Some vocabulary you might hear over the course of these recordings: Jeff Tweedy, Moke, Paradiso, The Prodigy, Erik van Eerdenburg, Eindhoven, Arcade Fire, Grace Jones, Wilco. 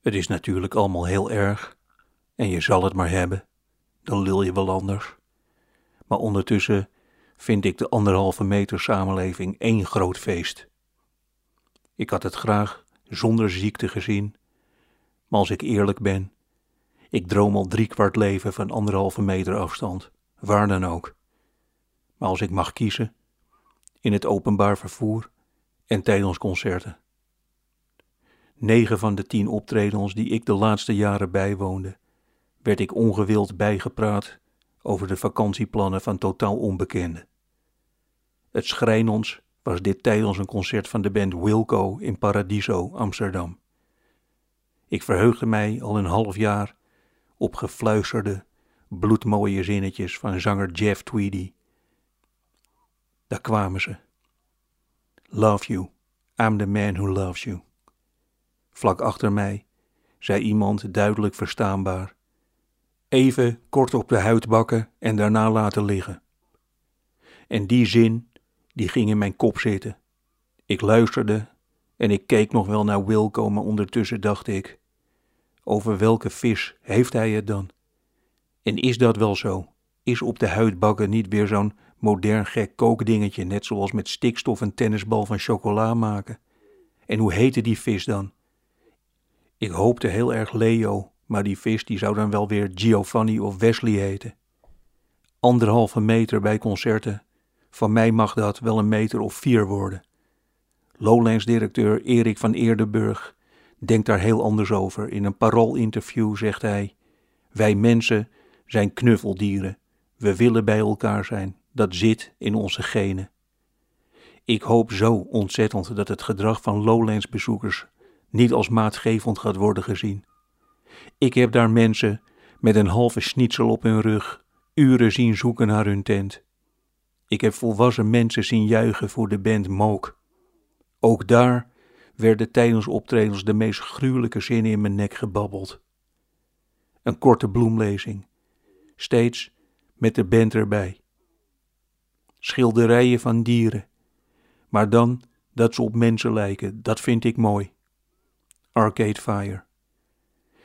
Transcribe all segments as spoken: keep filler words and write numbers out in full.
Het is natuurlijk allemaal heel erg. En je zal het maar hebben. Dan lul je wel anders. Maar ondertussen vind ik de anderhalve meter samenleving één groot feest. Ik had het graag zonder ziekte gezien. Maar als ik eerlijk ben, ik droom al driekwart leven van anderhalve meter afstand. Waar dan ook. Maar als ik mag kiezen, in het openbaar vervoer en tijdens concerten. Negen van de tien optredens die ik de laatste jaren bijwoonde, werd ik ongewild bijgepraat over de vakantieplannen van totaal onbekenden. Het schrijnends was dit tijdens een concert van de band Wilco in Paradiso, Amsterdam. Ik verheugde mij al een half jaar op gefluisterde, bloedmooie zinnetjes van zanger Jeff Tweedy. Daar kwamen ze. Love you, I'm the man who loves you. Vlak achter mij zei iemand duidelijk verstaanbaar: even kort op de huid bakken en daarna laten liggen. En die zin, die ging in mijn kop zitten. Ik luisterde en ik keek nog wel naar Wilco, maar ondertussen dacht ik: over welke vis heeft hij het dan? En is dat wel zo? Is op de huid bakken niet weer zo'n modern gek kookdingetje, net zoals met stikstof een tennisbal van chocola maken? En hoe heette die vis dan? Ik hoopte heel erg Leo, maar die vis die zou dan wel weer Giovanni of Wesley heten. Anderhalve meter bij concerten, van mij mag dat wel een meter of vier worden. Lowlands-directeur Erik van Eerdenburg denkt daar heel anders over. In een Parool-interview zegt hij: wij mensen zijn knuffeldieren, we willen bij elkaar zijn, dat zit in onze genen. Ik hoop zo ontzettend dat het gedrag van Lowlands-bezoekers niet als maatgevend gaat worden gezien. Ik heb daar mensen met een halve schnitzel op hun rug uren zien zoeken naar hun tent. Ik heb volwassen mensen zien juichen voor de band Moke. Ook daar werden tijdens optredens de meest gruwelijke zinnen in mijn nek gebabbeld. Een korte bloemlezing, steeds met de band erbij. Schilderijen van dieren, maar dan dat ze op mensen lijken, dat vind ik mooi. Arcade Fire.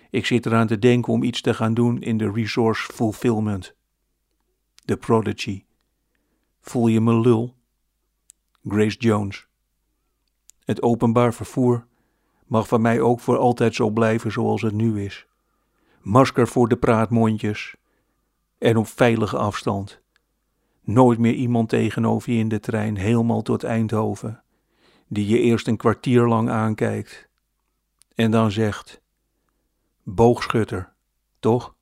Ik zit eraan te denken om iets te gaan doen in de resource fulfillment. The Prodigy. Voel je me lul? Grace Jones. Het openbaar vervoer mag van mij ook voor altijd zo blijven zoals het nu is. Masker voor de praatmondjes en op veilige afstand. Nooit meer iemand tegenover je in de trein helemaal tot Eindhoven, die je eerst een kwartier lang aankijkt en dan zegt: boogschutter, toch?